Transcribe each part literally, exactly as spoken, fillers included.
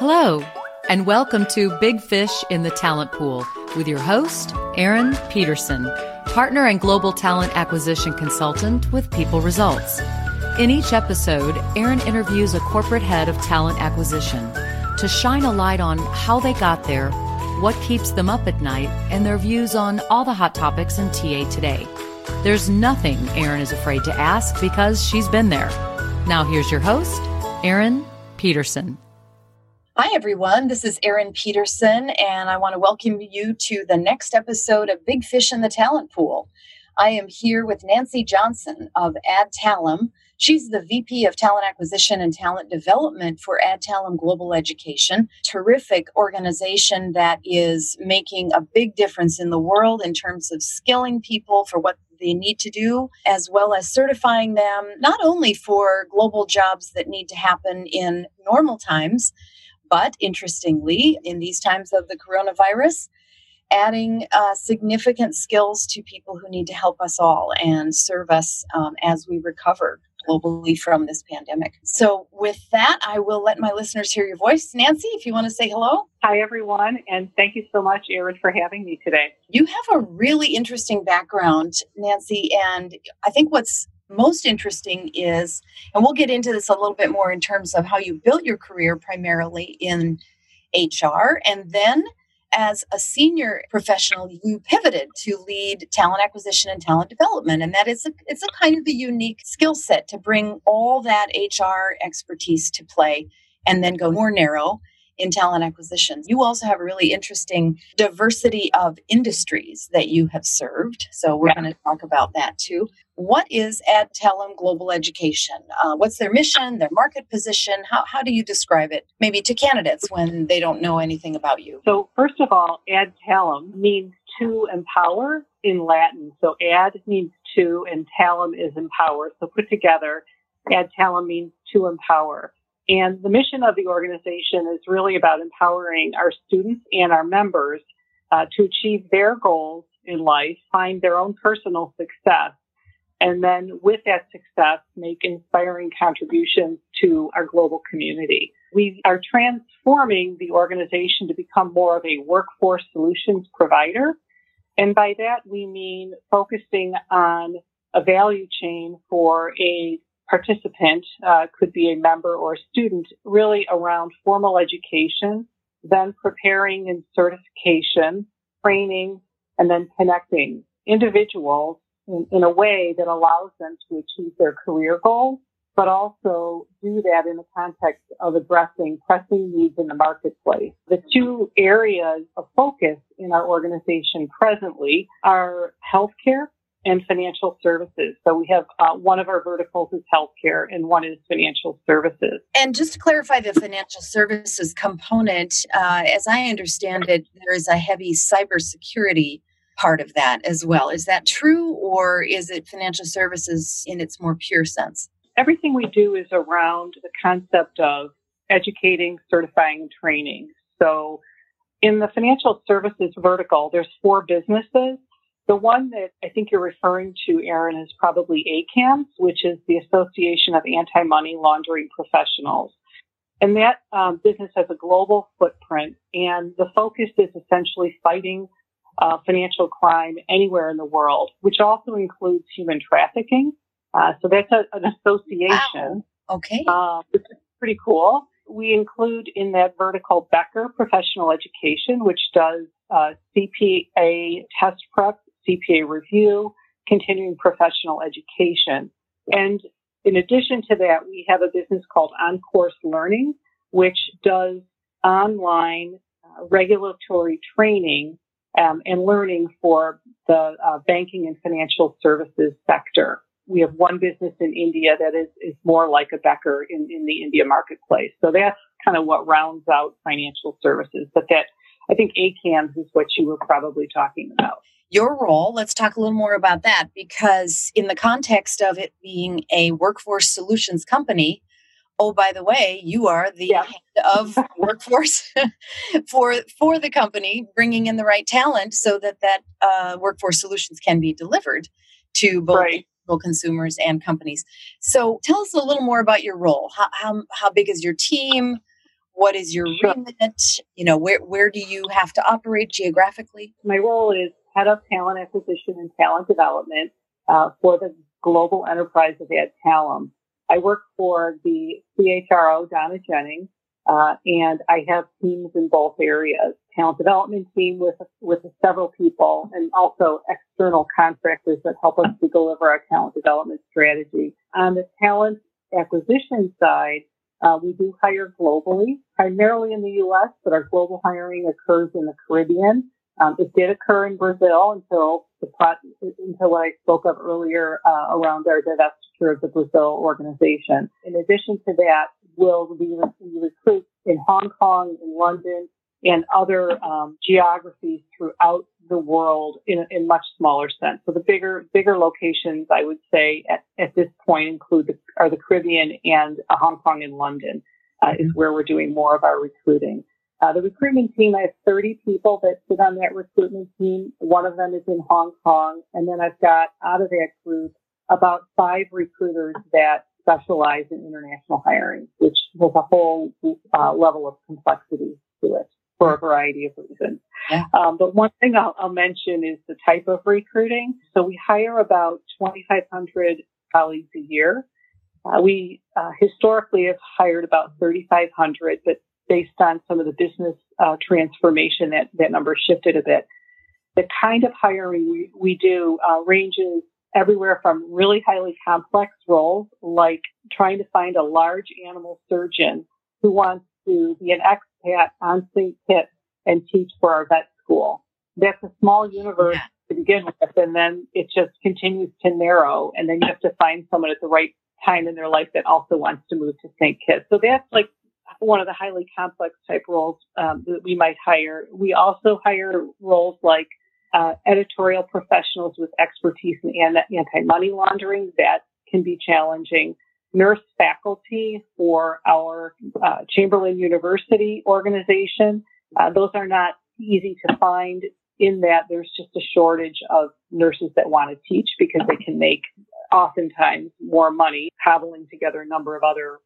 Hello, and welcome to Big Fish in the Talent Pool with your host, Erin Peterson, partner and global talent acquisition consultant with People Results. In each episode, Erin interviews a corporate head of talent acquisition to shine a light on how they got there, what keeps them up at night, and their views on all the hot topics in T A today. There's nothing Erin is afraid to ask because she's been there. Now here's your host, Erin Peterson. Hi, everyone. This is Erin Peterson, and I want to welcome you to the next episode of Big Fish in the Talent Pool. I am here with Nancy Johnson of Adtalem. She's the V P of Talent Acquisition and Talent Development for Adtalem Global Education, terrific organization that is making a big difference in the world in terms of skilling people for what they need to do, as well as certifying them not only for global jobs that need to happen in normal times, but interestingly, in these times of the coronavirus, adding uh, significant skills to people who need to help us all and serve us um, as we recover globally from this pandemic. So with that, I will let my listeners hear your voice. Nancy, if you want to say hello. Hi, everyone. And thank you so much, Erin, for having me today. You have a really interesting background, Nancy. And I think what's most interesting is, and we'll get into this a little bit more in terms of how you built your career primarily in H R. And then as a senior professional, you pivoted to lead talent acquisition and talent development. And that is a, it's a kind of a unique skill set to bring all that H R expertise to play and then go more narrow in talent acquisition. You also have a really interesting diversity of industries that you have served. So we're yeah. going to talk about that too. What is Adtalem Global Education? Uh, what's their mission, their market position? How how do you describe it, maybe to candidates when they don't know anything about you? So first of all, Adtalem means to empower in Latin. So ad means to, and talem is empower. So put together, Adtalem means to empower. And the mission of the organization is really about empowering our students and our members uh, to achieve their goals in life, find their own personal success, and then with that success, make inspiring contributions to our global community. We are transforming the organization to become more of a workforce solutions provider. And by that, we mean focusing on a value chain for a participant, uh, could be a member or a student, really around formal education, then preparing and certification, training, and then connecting individuals in, in a way that allows them to achieve their career goals, but also do that in the context of addressing pressing needs in the marketplace. The two areas of focus in our organization presently are healthcare and financial services. So we have uh, one of our verticals is healthcare and one is financial services. And just to clarify the financial services component, uh, as I understand it, there is a heavy cybersecurity part of that as well. Is that true, or is it financial services in its more pure sense? Everything we do is around the concept of educating, certifying, and training. So in the financial services vertical, there's four businesses. The one that I think you're referring to, Erin, is probably ACAMS, which is the Association of Anti-Money Laundering Professionals. And that um, business has a global footprint, and the focus is essentially fighting uh, financial crime anywhere in the world, which also includes human trafficking. Uh, so that's a, an association. Wow. Okay. Uh, which is pretty cool. We include in that vertical Becker Professional Education, which does uh, C P A test prep, C P A review, continuing professional education. And in addition to that, we have a business called On Course Learning, which does online uh, regulatory training um, and learning for the uh, banking and financial services sector. We have one business in India that is, is more like a Becker in, in the India marketplace. So that's kind of what rounds out financial services. But that, I think ACAMS is what you were probably talking about. Your role, let's talk a little more about that, because in the context of it being a workforce solutions company, oh, by the way, you are the yeah. head of workforce for for the company, bringing in the right talent so that that uh, workforce solutions can be delivered to both right. consumers and companies. So tell us a little more about your role. How, how, how big is your team? What is your remit? You know, where, where do you have to operate geographically? My role is Head of Talent Acquisition and Talent Development uh, for the global enterprise of Adtalem. I work for the C H R O, Donna Jennings, uh, and I have teams in both areas, talent development team with with several people and also external contractors that help us to deliver our talent development strategy. On the talent acquisition side, uh, we do hire globally, primarily in the U S, but our global hiring occurs in the Caribbean. Um, it did occur in Brazil until the process, until what I spoke of earlier uh, around our divestiture of the Brazil organization. In addition to that, we'll be recruiting in Hong Kong, in London, and other um, geographies throughout the world in in much smaller sense. So the bigger bigger locations, I would say, at, at this point include the, are the Caribbean and uh, Hong Kong and London uh, is where we're doing more of our recruiting. Uh, the recruitment team, I have thirty people that sit on that recruitment team. One of them is in Hong Kong. And then I've got, out of that group, about five recruiters that specialize in international hiring, which has a whole uh, level of complexity to it for a variety of reasons. Yeah. Um, but one thing I'll, I'll mention is the type of recruiting. So we hire about twenty-five hundred colleagues a year. Uh, we uh, historically have hired about thirty-five hundred, but based on some of the business uh, transformation, that, that number shifted a bit. The kind of hiring we, we do uh, ranges everywhere from really highly complex roles, like trying to find a large animal surgeon who wants to be an expat on Saint Kitts and teach for our vet school. That's a small universe to begin with, and then it just continues to narrow, and then you have to find someone at the right time in their life that also wants to move to Saint Kitts. So that's like one of the highly complex type roles um, that we might hire. We also hire roles like uh, editorial professionals with expertise in anti-money laundering. That can be challenging. Nurse faculty for our uh, Chamberlain University organization. Uh, those are not easy to find in that there's just a shortage of nurses that want to teach because they can make oftentimes more money cobbling together a number of other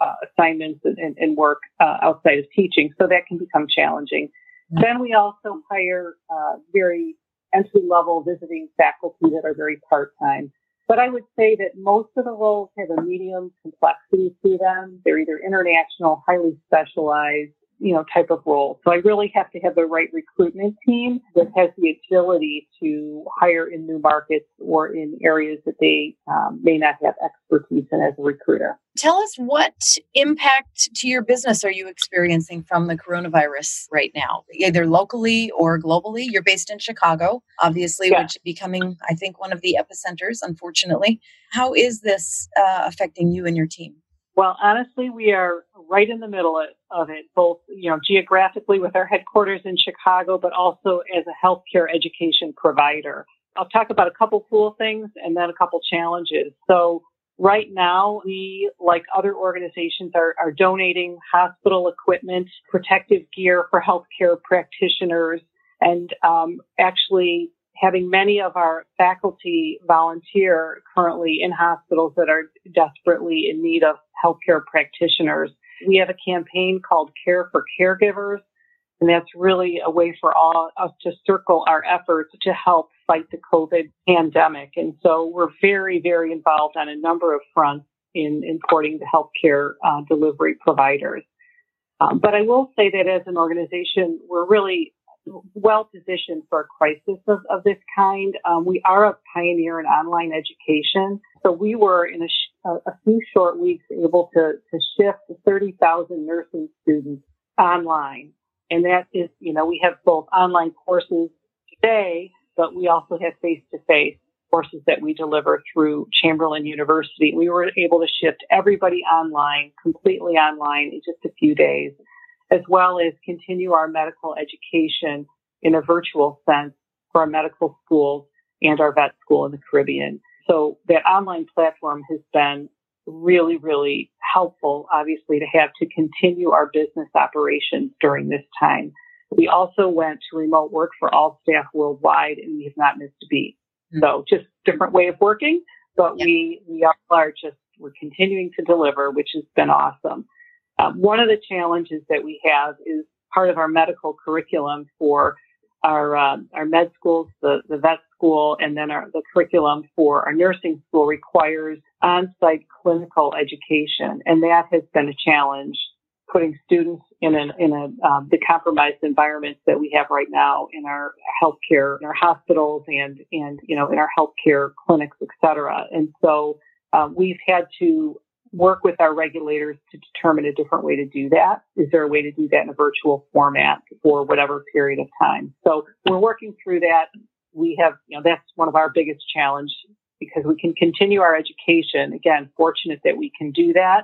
uh, assignments and, and, and work uh, outside of teaching. So that can become challenging. Mm-hmm. Then we also hire uh, very entry-level visiting faculty that are very part-time. But I would say that most of the roles have a medium complexity to them. They're either international, highly specialized, you know, type of role. So I really have to have the right recruitment team that has the agility to hire in new markets or in areas that they um, may not have expertise in as a recruiter. Tell us, what impact to your business are you experiencing from the coronavirus right now, either locally or globally? You're based in Chicago, obviously, yeah. which is becoming, I think, one of the epicenters, unfortunately. How is this uh, affecting you and your team? Well, honestly, we are right in the middle of it, both, you know, geographically with our headquarters in Chicago, but also as a healthcare education provider. I'll talk about a couple cool things and then a couple challenges. So right now, we, like other organizations, are, are donating hospital equipment, protective gear for healthcare practitioners, and um, actually having many of our faculty volunteer currently in hospitals that are desperately in need of healthcare practitioners. We have a campaign called Care for Caregivers, and that's really a way for all us to circle our efforts to help fight the COVID pandemic. And so we're very, very involved on a number of fronts in supporting the healthcare uh, delivery providers. Um, but I will say that as an organization, we're really well-positioned for a crisis of, of this kind. Um, we are a pioneer in online education. So we were, in a, sh- a few short weeks, able to, to shift thirty thousand nursing students online. And that is, you know, we have both online courses today, but we also have face-to-face courses that we deliver through Chamberlain University. We were able to shift everybody online, completely online, in just a few days, as well as continue our medical education in a virtual sense for our medical schools and our vet school in the Caribbean. So that online platform has been really, really helpful, obviously, to have to continue our business operations during this time. We also went to remote work for all staff worldwide, and we have not missed a beat. So just different way of working, but we, we are just, we're continuing to deliver, which has been awesome. Uh, one of the challenges that we have is part of our medical curriculum for our uh, our med schools, the, the vet school, and then our, the curriculum for our nursing school requires on-site clinical education, and that has been a challenge, putting students in an in a uh, the compromised environments that we have right now in our healthcare, in our hospitals, and and you know in our healthcare clinics, et cetera. And so uh, we've had to work with our regulators to determine a different way to do that. Is there a way to do that in a virtual format for whatever period of time? So we're working through that. We have, you know, that's one of our biggest challenges because we can continue our education. Again, fortunate that we can do that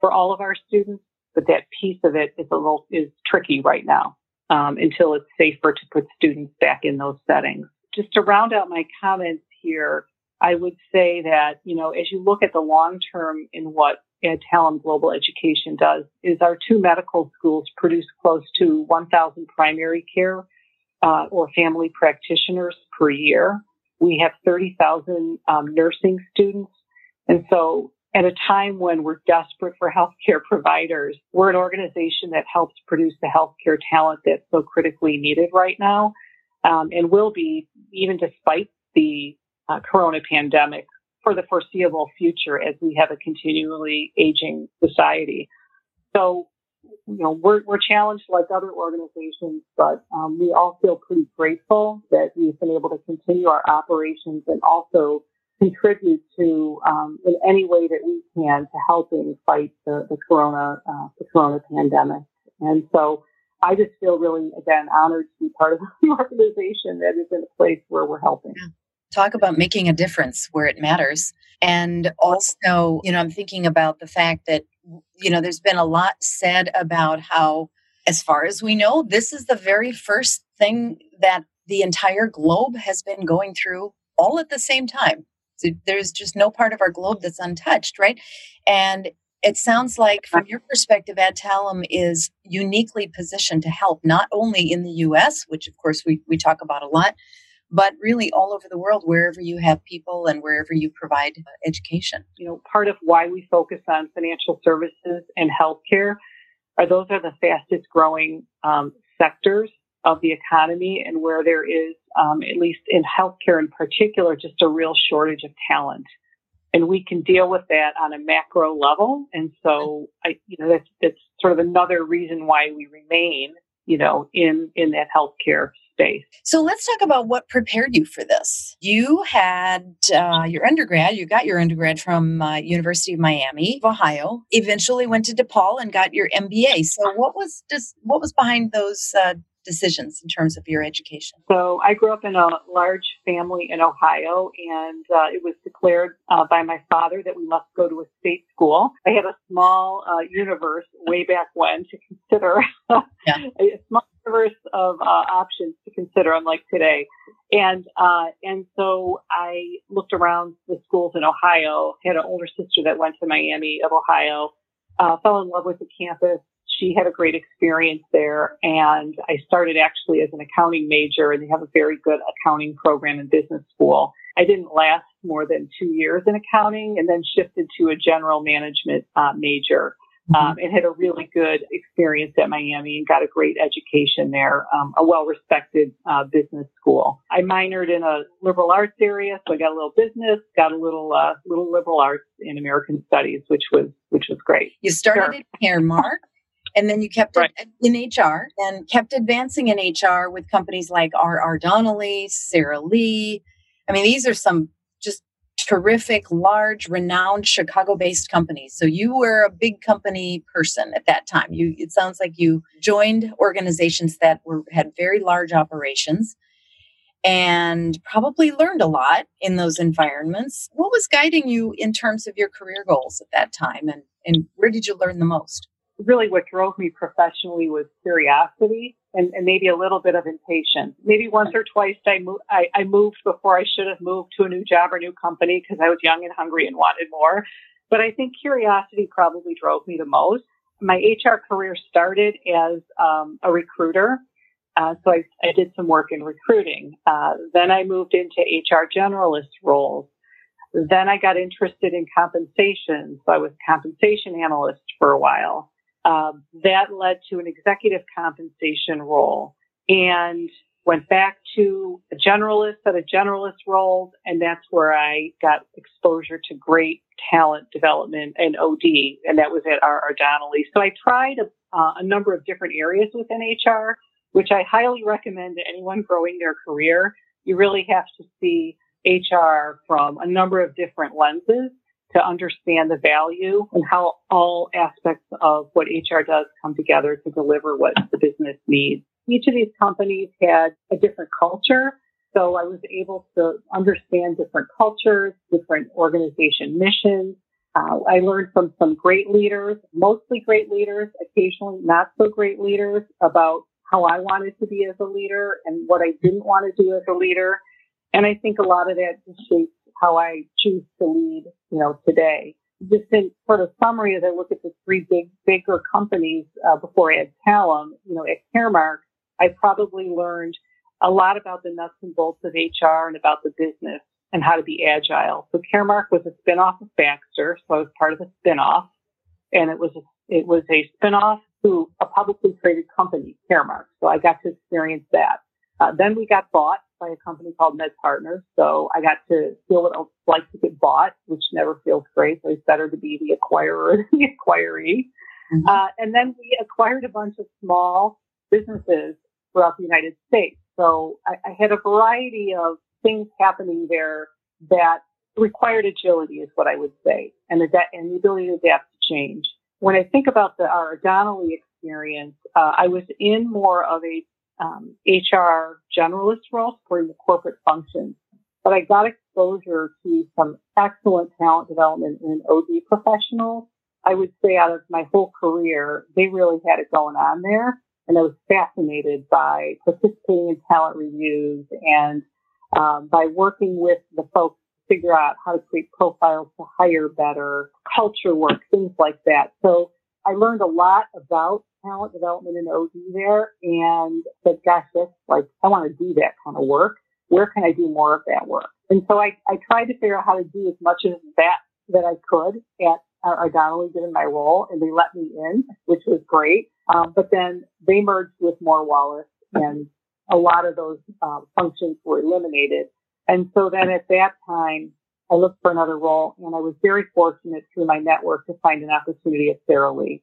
for all of our students, but that piece of it is a little, is tricky right now um, until it's safer to put students back in those settings. Just to round out my comments here, I would say that, you know, as you look at the long term in what Adtalem Global Education does, is our two medical schools produce close to one thousand primary care uh, or family practitioners per year. We have thirty thousand um, nursing students. And so at a time when we're desperate for healthcare providers, we're an organization that helps produce the healthcare talent that's so critically needed right now um, and will be, even despite the Uh, corona pandemic, for the foreseeable future as we have a continually aging society. So, you know, we're, we're challenged like other organizations, but um, we all feel pretty grateful that we've been able to continue our operations and also contribute to, um, in any way that we can, to helping fight the, the corona uh, the corona pandemic. And so I just feel really, again, honored to be part of an organization that is in a place where we're helping. Yeah. Talk about making a difference where it matters. And also, you know, I'm thinking about the fact that, you know, there's been a lot said about how, as far as we know, this is the very first thing that the entire globe has been going through all at the same time. So there's just no part of our globe that's untouched, right? And it sounds like, from your perspective, Adtalem is uniquely positioned to help, not only in the U S, which of course we, we talk about a lot, but really all over the world, wherever you have people and wherever you provide education. You know, part of why we focus on financial services and healthcare are those are the fastest growing um, sectors of the economy, and where there is, um, at least in healthcare in particular, just a real shortage of talent. And we can deal with that on a macro level. And so, I, you know, that's, that's sort of another reason why we remain, you know, in, in that healthcare space. So let's talk about what prepared you for this. You had uh, your undergrad, you got your undergrad from uh, University of Miami, Ohio, eventually went to DePaul and got your M B A. So what was just, what was behind those uh, decisions in terms of your education? So I grew up in a large family in Ohio, and uh, it was declared uh, by my father that we must go to a state school. I had a small uh, universe way back when to consider, yeah. a small universe of uh, options to consider, unlike today. And uh, and so I looked around the schools in Ohio, had an older sister that went to Miami of Ohio, uh, fell in love with the campus. She had a great experience there, and I started actually as an accounting major, and they have a very good accounting program in business school. I didn't last more than two years in accounting, and then shifted to a general management uh, major, um, and had a really good experience at Miami and got a great education there, um, a well-respected uh, business school. I minored in a liberal arts area, so I got a little business, got a little uh, little liberal arts in American studies, which was which was great. You started at Caremark. And then you kept right. in H R and kept advancing in H R with companies like R R Donnelley, Sara Lee. I mean, these are some just terrific, large, renowned Chicago-based companies. So you were a big company person at that time. You, it sounds like you joined organizations that were had very large operations and probably learned a lot in those environments. What was guiding you in terms of your career goals at that time, and, and where did you learn the most? Really what drove me professionally was curiosity and, and maybe a little bit of impatience. Maybe once or twice I, mo- I, I moved before I should have moved to a new job or new company because I was young and hungry and wanted more. But I think curiosity probably drove me the most. My H R career started as um, a recruiter. Uh, so I, I did some work in recruiting. Uh, then I moved into H R generalist roles. Then I got interested in compensation. So I was a compensation analyst for a while. Um, that led to an executive compensation role and went back to a generalist at a generalist role. And that's where I got exposure to great talent development and O D. And that was at R R. Donnelley. So I tried a, uh, a number of different areas within H R, which I highly recommend to anyone growing their career. You really have to see H R from a number of different lenses to understand the value and how all aspects of what H R does come together to deliver what the business needs. Each of these companies had a different culture, so I was able to understand different cultures, different organization missions. Uh, I learned from some great leaders, mostly great leaders, occasionally not so great leaders, about how I wanted to be as a leader and what I didn't want to do as a leader. And I think a lot of that just shapes how I choose to lead, you know, today. Just in sort of summary, as I look at the three big, bigger companies uh, before Adtalem, you know, at Caremark, I probably learned a lot about the nuts and bolts of H R and about the business and how to be agile. So Caremark was a spinoff of Baxter, so I was part of a spinoff, and it was a, it was a spinoff to a publicly traded company, Caremark. So I got to experience that. Uh, then we got bought by a company called MedPartners. So I got to feel what it's like to get bought, which never feels great. So it's better to be the acquirer than the acquiree. Mm-hmm. Uh, and then we acquired a bunch of small businesses throughout the United States. So I, I had a variety of things happening there that required agility, is what I would say, and, ad- and the ability to adapt to change. When I think about the R R. Donnelley experience, uh, I was in more of a Um, H R generalist role supporting the corporate functions, but I got exposure to some excellent talent development in O D professionals. I would say out of my whole career, they really had it going on there, and I was fascinated by participating in talent reviews and um, by working with the folks to figure out how to create profiles to hire better, culture work, things like that. So I learned a lot about talent development in O D there and said, gosh, that's like, I want to do that kind of work. Where can I do more of that work? And so I, I tried to figure out how to do as much of that that I could at R R. Donnelley, given my role, and they let me in, which was great. Um, but then they merged with Moore Wallace, and a lot of those uh, functions were eliminated. And so then at that time, I looked for another role, and I was very fortunate through my network to find an opportunity at Sara Lee.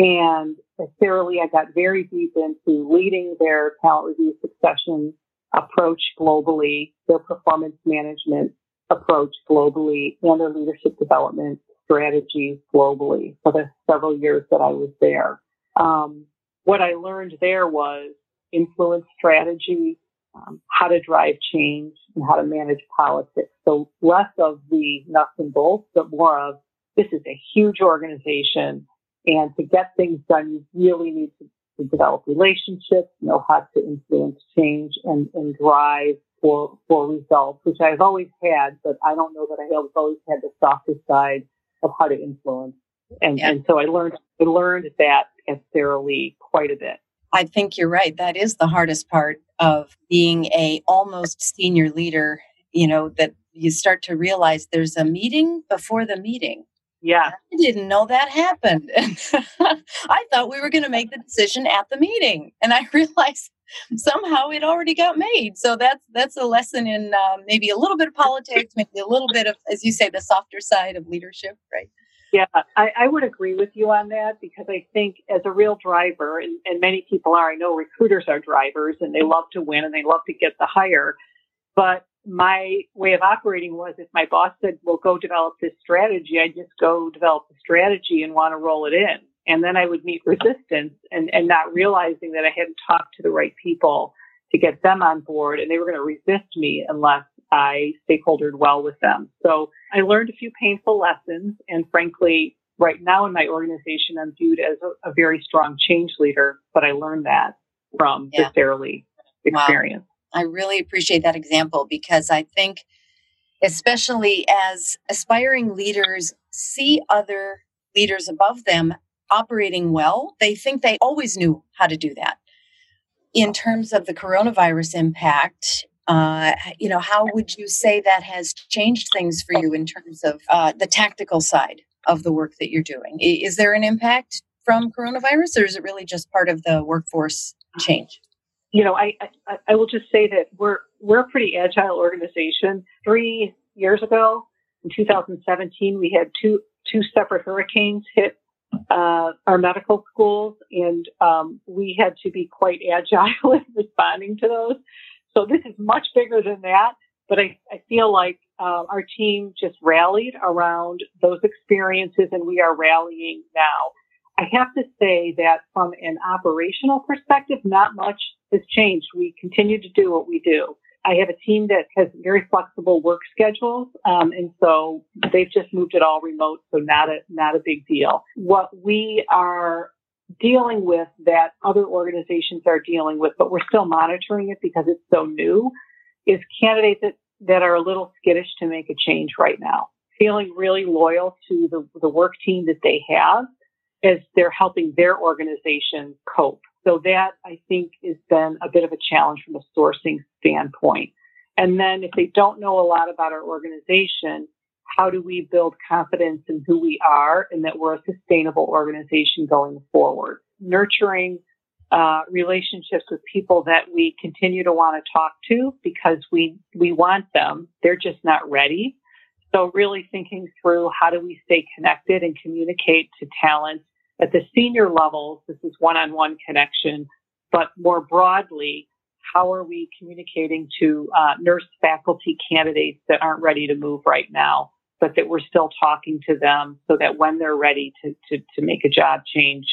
And at Sara Lee, I got very deep into leading their talent review succession approach globally, their performance management approach globally, and their leadership development strategies globally for the several years that I was there. Um, what I learned there was influence strategy, um, how to drive change, and how to manage politics. So less of the nuts and bolts, but more of this is a huge organization. And to get things done, you really need to, to develop relationships, know how to influence change and, and drive for, for results, which I've always had, but I don't know that I've always had the softer side of how to influence. And, yeah. and so I learned, I learned that at Sara Lee quite a bit. I think you're right. That is the hardest part of being a almost senior leader, you know, that you start to realize there's a meeting before the meeting. Yeah. I didn't know that happened. I thought we were going to make the decision at the meeting. And I realized somehow it already got made. So that's that's a lesson in uh, maybe a little bit of politics, maybe a little bit of, as you say, the softer side of leadership, right? Yeah, I, I would agree with you on that, because I think as a real driver, and, and many people are, I know recruiters are drivers and they love to win and they love to get the hire. But my way of operating was, if my boss said, well, go develop this strategy, I just go develop the strategy and want to roll it in. And then I would meet resistance and, and not realizing that I hadn't talked to the right people to get them on board, and they were going to resist me unless I stakeholdered well with them. So I learned a few painful lessons. And frankly, right now in my organization, I'm viewed as a, a very strong change leader, but I learned that from yeah. the Sara Lee experience. Wow. I really appreciate that example, because I think, especially as aspiring leaders see other leaders above them operating well, they think they always knew how to do that. In terms of the coronavirus impact, uh, you know, how would you say that has changed things for you in terms of uh, the tactical side of the work that you're doing? Is there an impact from coronavirus, or is it really just part of the workforce change? You know, I, I, I will just say that we're we're a pretty agile organization. Three years ago, in two thousand seventeen, we had two two separate hurricanes hit uh, our medical schools, and um, we had to be quite agile in responding to those. So this is much bigger than that, but I, I feel like uh, our team just rallied around those experiences, and we are rallying now. I have to say that from an operational perspective, not much has changed. We continue to do what we do. I have a team that has very flexible work schedules, um, and so they've just moved it all remote, so not a not a big deal. What we are dealing with that other organizations are dealing with, but we're still monitoring it because it's so new, is candidates that, that are a little skittish to make a change right now, feeling really loyal to the, the work team that they have as they're helping their organization cope. So that, I think, has been a bit of a challenge from a sourcing standpoint. And then if they don't know a lot about our organization, how do we build confidence in who we are and that we're a sustainable organization going forward? Nurturing uh, relationships with people that we continue to want to talk to because we we want them. They're just not ready. So really thinking through how do we stay connected and communicate to talent at the senior levels. This is one-on-one connection, but more broadly, how are we communicating to uh, nurse faculty candidates that aren't ready to move right now, but that we're still talking to them so that when they're ready to to, to make a job change,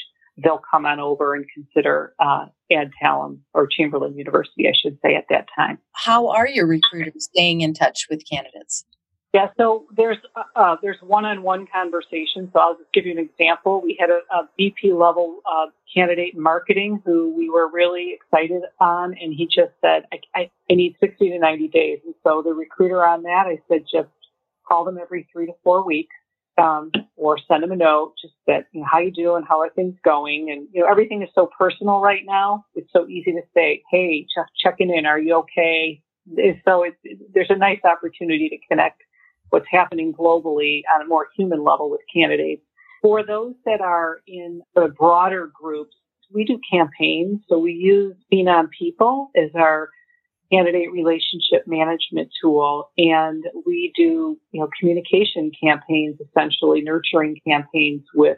they'll come on over and consider uh, Adtalem or Chamberlain University, I should say, at that time. How are your recruiters staying in touch with candidates? Yeah, so there's uh, there's one-on-one conversations. So I'll just give you an example. We had a, a V P level uh, candidate in marketing who we were really excited on, and he just said, I, I, I need sixty to ninety days. And so the recruiter on that, I said, just call them every three to four weeks um, or send them a note, just that, you know, how you doing, how are things going? And, you know, everything is so personal right now. It's so easy to say, hey, just checking in, are you okay? And so it's, there's a nice opportunity to connect what's happening globally on a more human level with candidates. For those that are in the broader groups, we do campaigns. So we use Phenom People as our candidate relationship management tool. And we do, you know, communication campaigns, essentially nurturing campaigns with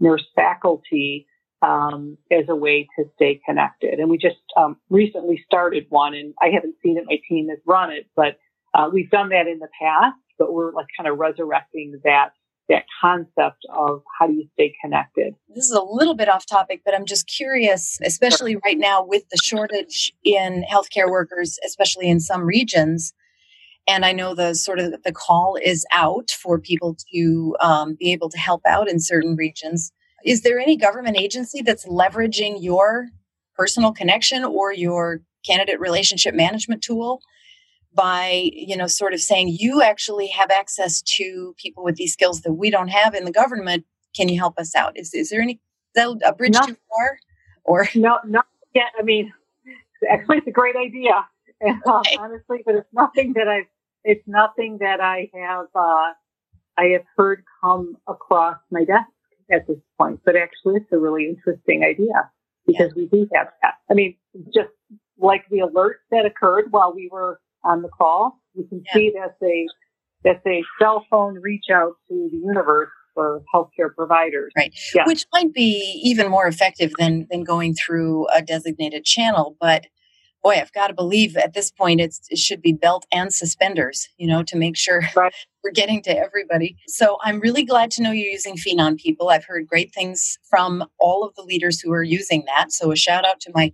nurse faculty um, as a way to stay connected. And we just um, recently started one, and I haven't seen it. My team has run it, but uh, we've done that in the past. But we're like kind of resurrecting that that concept of how do you stay connected. This is a little bit off topic, but I'm just curious, especially right now with the shortage in healthcare workers, especially in some regions. And I know the sort of the call is out for people to um, be able to help out in certain regions. Is there any government agency that's leveraging your personal connection or your candidate relationship management tool by, you know, sort of saying, you actually have access to people with these skills that we don't have in the government? Can you help us out? Is is there any, is that a bridge no. too far? Or no, not yet. I mean, actually, it's a great idea, okay. um, honestly. But it's nothing that I've, it's nothing that I have, uh, I have heard come across my desk at this point. But actually, it's a really interesting idea because yeah. we do have that. I mean, just like the alerts that occurred while we were on the call, you can yeah. see that's a that's a cell phone reach out to the universe for healthcare providers, right? Yeah. Which might be even more effective than than going through a designated channel. But boy, I've got to believe at this point it's, it should be belt and suspenders, you know, to make sure right. we're getting to everybody. So I'm really glad to know you're using Phenom People. I've heard great things from all of the leaders who are using that. So a shout out to my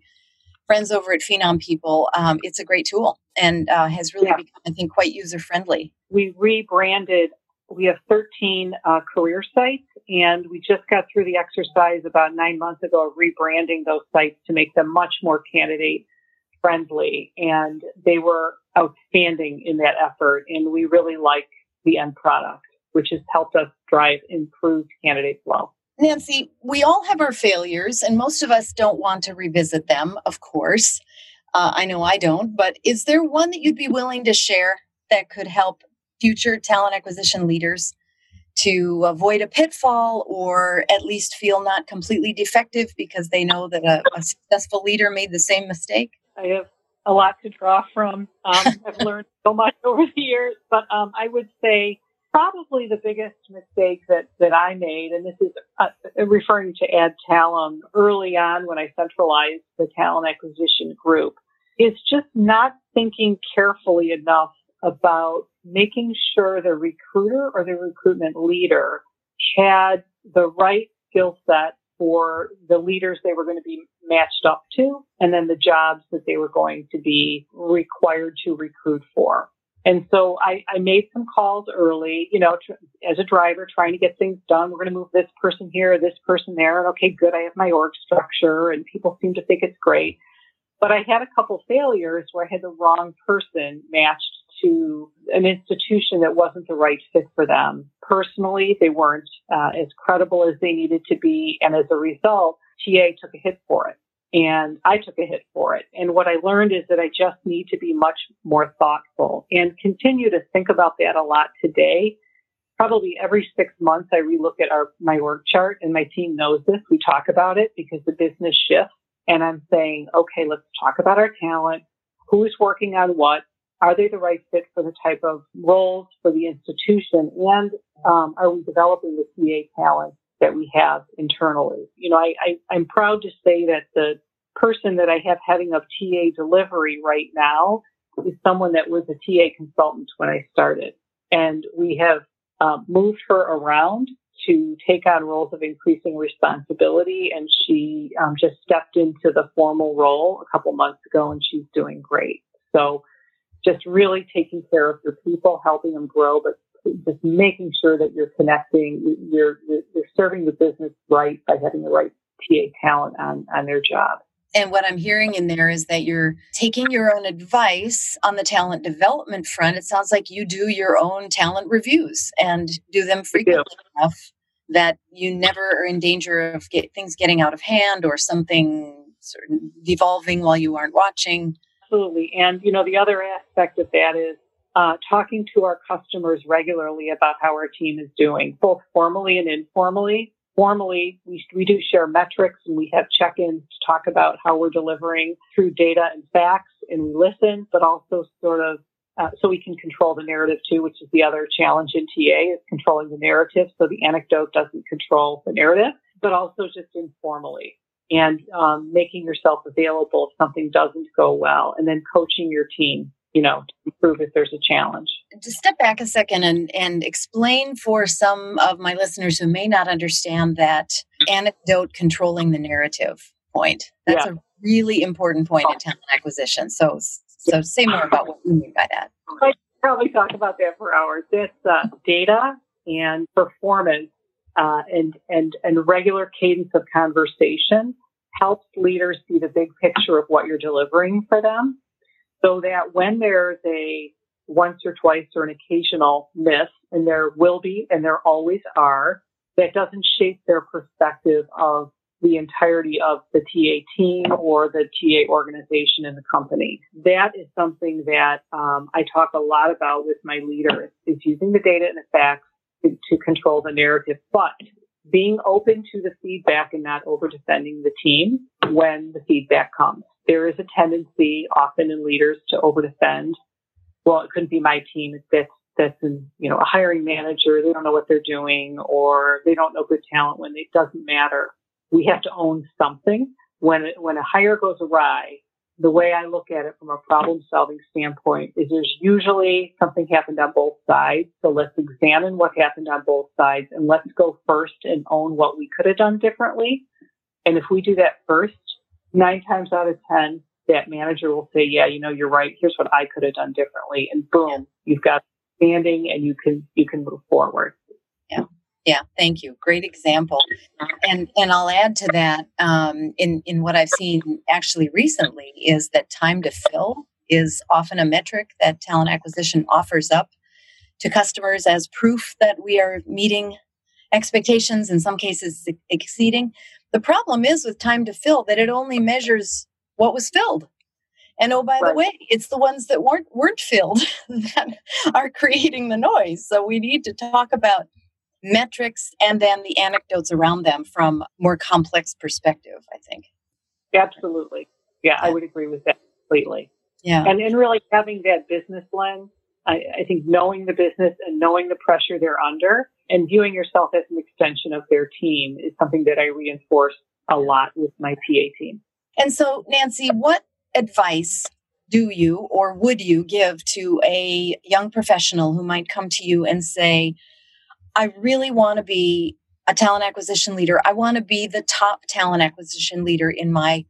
friends over at Phenom People. Um, it's a great tool and uh, has really yeah. become, I think, quite user-friendly. We rebranded. We have thirteen uh, career sites, and we just got through the exercise about nine months ago of rebranding those sites to make them much more candidate-friendly, and they were outstanding in that effort, and we really like the end product, which has helped us drive improved candidate flow. Nancy, we all have our failures, and most of us don't want to revisit them, of course. Uh, I know I don't, but is there one that you'd be willing to share that could help future talent acquisition leaders to avoid a pitfall or at least feel not completely defective because they know that a, a successful leader made the same mistake? I have a lot to draw from. Um, I've learned so much over the years, but um, I would say probably the biggest mistake that, that I made, and this is uh, referring to Adtalem early on when I centralized the talent acquisition group, is just not thinking carefully enough about making sure the recruiter or the recruitment leader had the right skill set for the leaders they were going to be matched up to, and then the jobs that they were going to be required to recruit for. And so I, I made some calls early, you know, tr- as a driver, trying to get things done. We're going to move this person here, this person there. And okay, good. I have my org structure and people seem to think it's great. But I had a couple failures where I had the wrong person matched to an institution that wasn't the right fit for them. Personally, they weren't uh, as credible as they needed to be. And as a result, T A took a hit for it. And I took a hit for it. And what I learned is that I just need to be much more thoughtful and continue to think about that a lot today. Probably every six months, I relook at our, my org chart, and my team knows this. We talk about it because the business shifts. And I'm saying, okay, let's talk about our talent. Who's working on what? Are they the right fit for the type of roles for the institution? And um, are we developing the T A talent that we have internally? You know, I, I, I'm proud to say that the person that I have heading up T A delivery right now is someone that was a T A consultant when I started. And we have uh, moved her around to take on roles of increasing responsibility. And she um, just stepped into the formal role a couple months ago, and she's doing great. So just really taking care of your people, helping them grow, but just making sure that you're connecting, you're, you're, you're serving the business right by having the right T A talent on, on their job. And what I'm hearing in there is that you're taking your own advice on the talent development front. It sounds like you do your own talent reviews and do them frequently yeah. enough that you never are in danger of get, things getting out of hand or something sort of devolving while you aren't watching. Absolutely. And, you know, the other aspect of that is uh, talking to our customers regularly about how our team is doing, both formally and informally. Formally, we, we do share metrics, and we have check-ins to talk about how we're delivering through data and facts, and we listen, but also sort of uh, so we can control the narrative too, which is the other challenge in T A is controlling the narrative. So the anecdote doesn't control the narrative, but also just informally. And um, making yourself available if something doesn't go well, and then coaching your team, you know, to improve if there's a challenge. To step back a second and, and explain for some of my listeners who may not understand that anecdote controlling the narrative point. That's yeah. a really important point in talent acquisition. So, so say more about what you mean by that. I probably talk about that for hours. It's uh, data and performance. Uh, and, and, and regular cadence of conversation helps leaders see the big picture of what you're delivering for them, so that when there's a once or twice or an occasional miss, and there will be, and there always are, that doesn't shape their perspective of the entirety of the T A team or the T A organization in the company. That is something that um, I talk a lot about with my leaders, is using the data and the facts to control the narrative, but being open to the feedback and not over defending the team when the feedback comes. There is a tendency often in leaders to over defend. Well, it couldn't be my team. That's, that's in, you know, a hiring manager. They don't know what they're doing, or they don't know good talent when it doesn't matter. We have to own something. When, it, when a hire goes awry, the way I look at it from a problem-solving standpoint is there's usually something happened on both sides. So let's examine what happened on both sides, and let's go first and own what we could have done differently. And if we do that first, nine times out of ten, that manager will say, yeah, you know, you're right. Here's what I could have done differently. And boom, you've got standing, and you can you can move forward. Yeah. Yeah, thank you. Great example. And and I'll add to that, um, in, in what I've seen actually recently, is that time to fill is often a metric that talent acquisition offers up to customers as proof that we are meeting expectations, in some cases exceeding. The problem is with time to fill that it only measures what was filled. And oh, by right. the way, it's the ones that weren't, weren't filled that are creating the noise. So we need to talk about metrics and then the anecdotes around them from a more complex perspective, I think. Absolutely. Yeah, I would agree with that completely. Yeah. And and really having that business lens, I, I think knowing the business and knowing the pressure they're under and viewing yourself as an extension of their team is something that I reinforce a lot with my P A team. And so, Nancy, what advice do you or would you give to a young professional who might come to you and say, I really want to be a talent acquisition leader. I want to be the top talent acquisition leader in my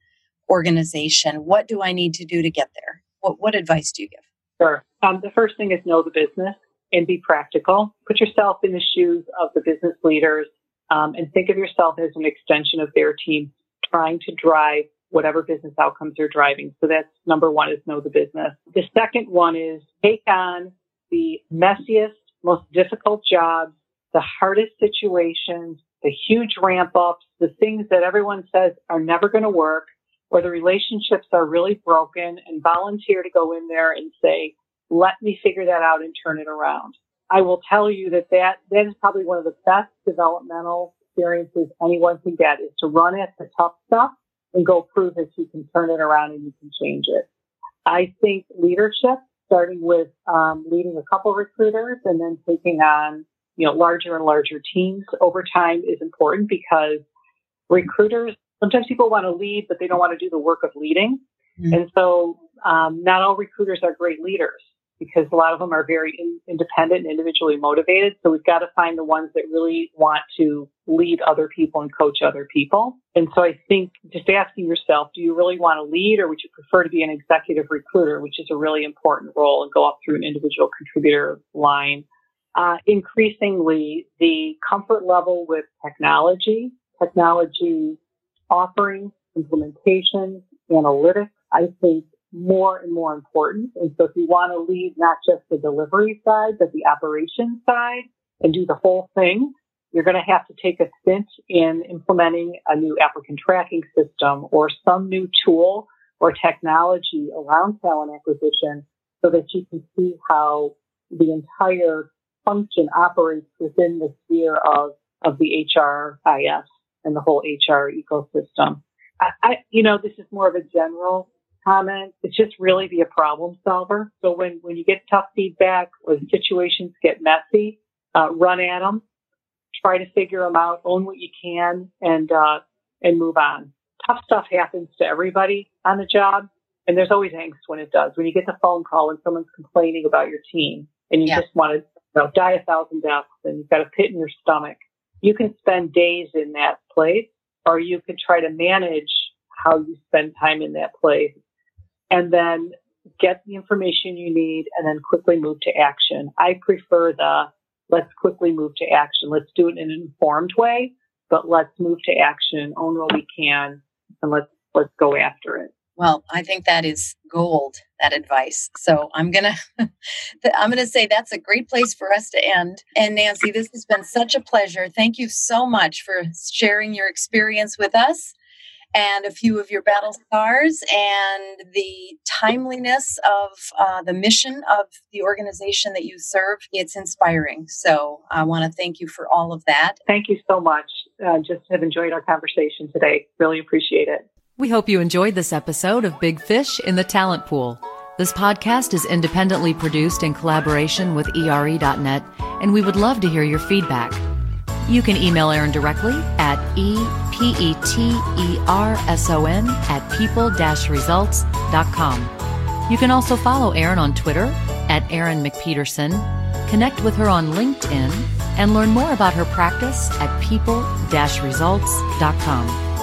organization. What do I need to do to get there? What, what advice do you give? Sure. Um, the first thing is know the business and be practical. Put yourself in the shoes of the business leaders um, and think of yourself as an extension of their team trying to drive whatever business outcomes they're driving. So that's number one is know the business. The second one is take on the messiest, most difficult jobs, the hardest situations, the huge ramp-ups, the things that everyone says are never going to work, or the relationships are really broken, and volunteer to go in there and say, let me figure that out and turn it around. I will tell you that that, that is probably one of the best developmental experiences anyone can get is to run at the tough stuff and go prove that you can turn it around and you can change it. I think leadership, starting with um, leading a couple recruiters and then taking on you know, larger and larger teams over time is important because recruiters, sometimes people want to lead, but they don't want to do the work of leading. Mm-hmm. And so um, not all recruiters are great leaders because a lot of them are very in- independent and individually motivated. So we've got to find the ones that really want to lead other people and coach other people. And so I think just asking yourself, do you really want to lead or would you prefer to be an executive recruiter, which is a really important role and go up through an individual contributor line? Uh, increasingly, the comfort level with technology, technology offerings, implementations, analytics, I think more and more important. And so if you want to lead not just the delivery side, but the operations side and do the whole thing, you're going to have to take a stint in implementing a new applicant tracking system or some new tool or technology around talent acquisition so that you can see how the entire function operates within the sphere of, of the H R I S and the whole H R ecosystem. I, I, you know, this is more of a general comment. It's just really be a problem solver. So when, when you get tough feedback or the situations get messy, uh, run at them, try to figure them out, own what you can, and, uh, and move on. Tough stuff happens to everybody on the job, and there's always angst when it does. When you get the phone call and someone's complaining about your team, and you yeah. just want to Now, die a thousand deaths and you've got a pit in your stomach. You can spend days in that place, or you can try to manage how you spend time in that place and then get the information you need and then quickly move to action. I prefer the let's quickly move to action. Let's do it in an informed way, but let's move to action, own what we can, and let's let's go after it. Well, I think that is gold, that advice. So I'm gonna, I'm gonna say that's a great place for us to end. And Nancy, this has been such a pleasure. Thank you so much for sharing your experience with us, and a few of your battle scars, and the timeliness of uh, the mission of the organization that you serve. It's inspiring. So I want to thank you for all of that. Thank you so much. Uh, just have enjoyed our conversation today. Really appreciate it. We hope you enjoyed this episode of Big Fish in the Talent Pool. This podcast is independently produced in collaboration with E R E dot net, and we would love to hear your feedback. You can email Erin directly at E P E T E R S O N at people dash results dot com. You can also follow Erin on Twitter at Erin McPeterson, connect with her on LinkedIn, and learn more about her practice at people dash results dot com.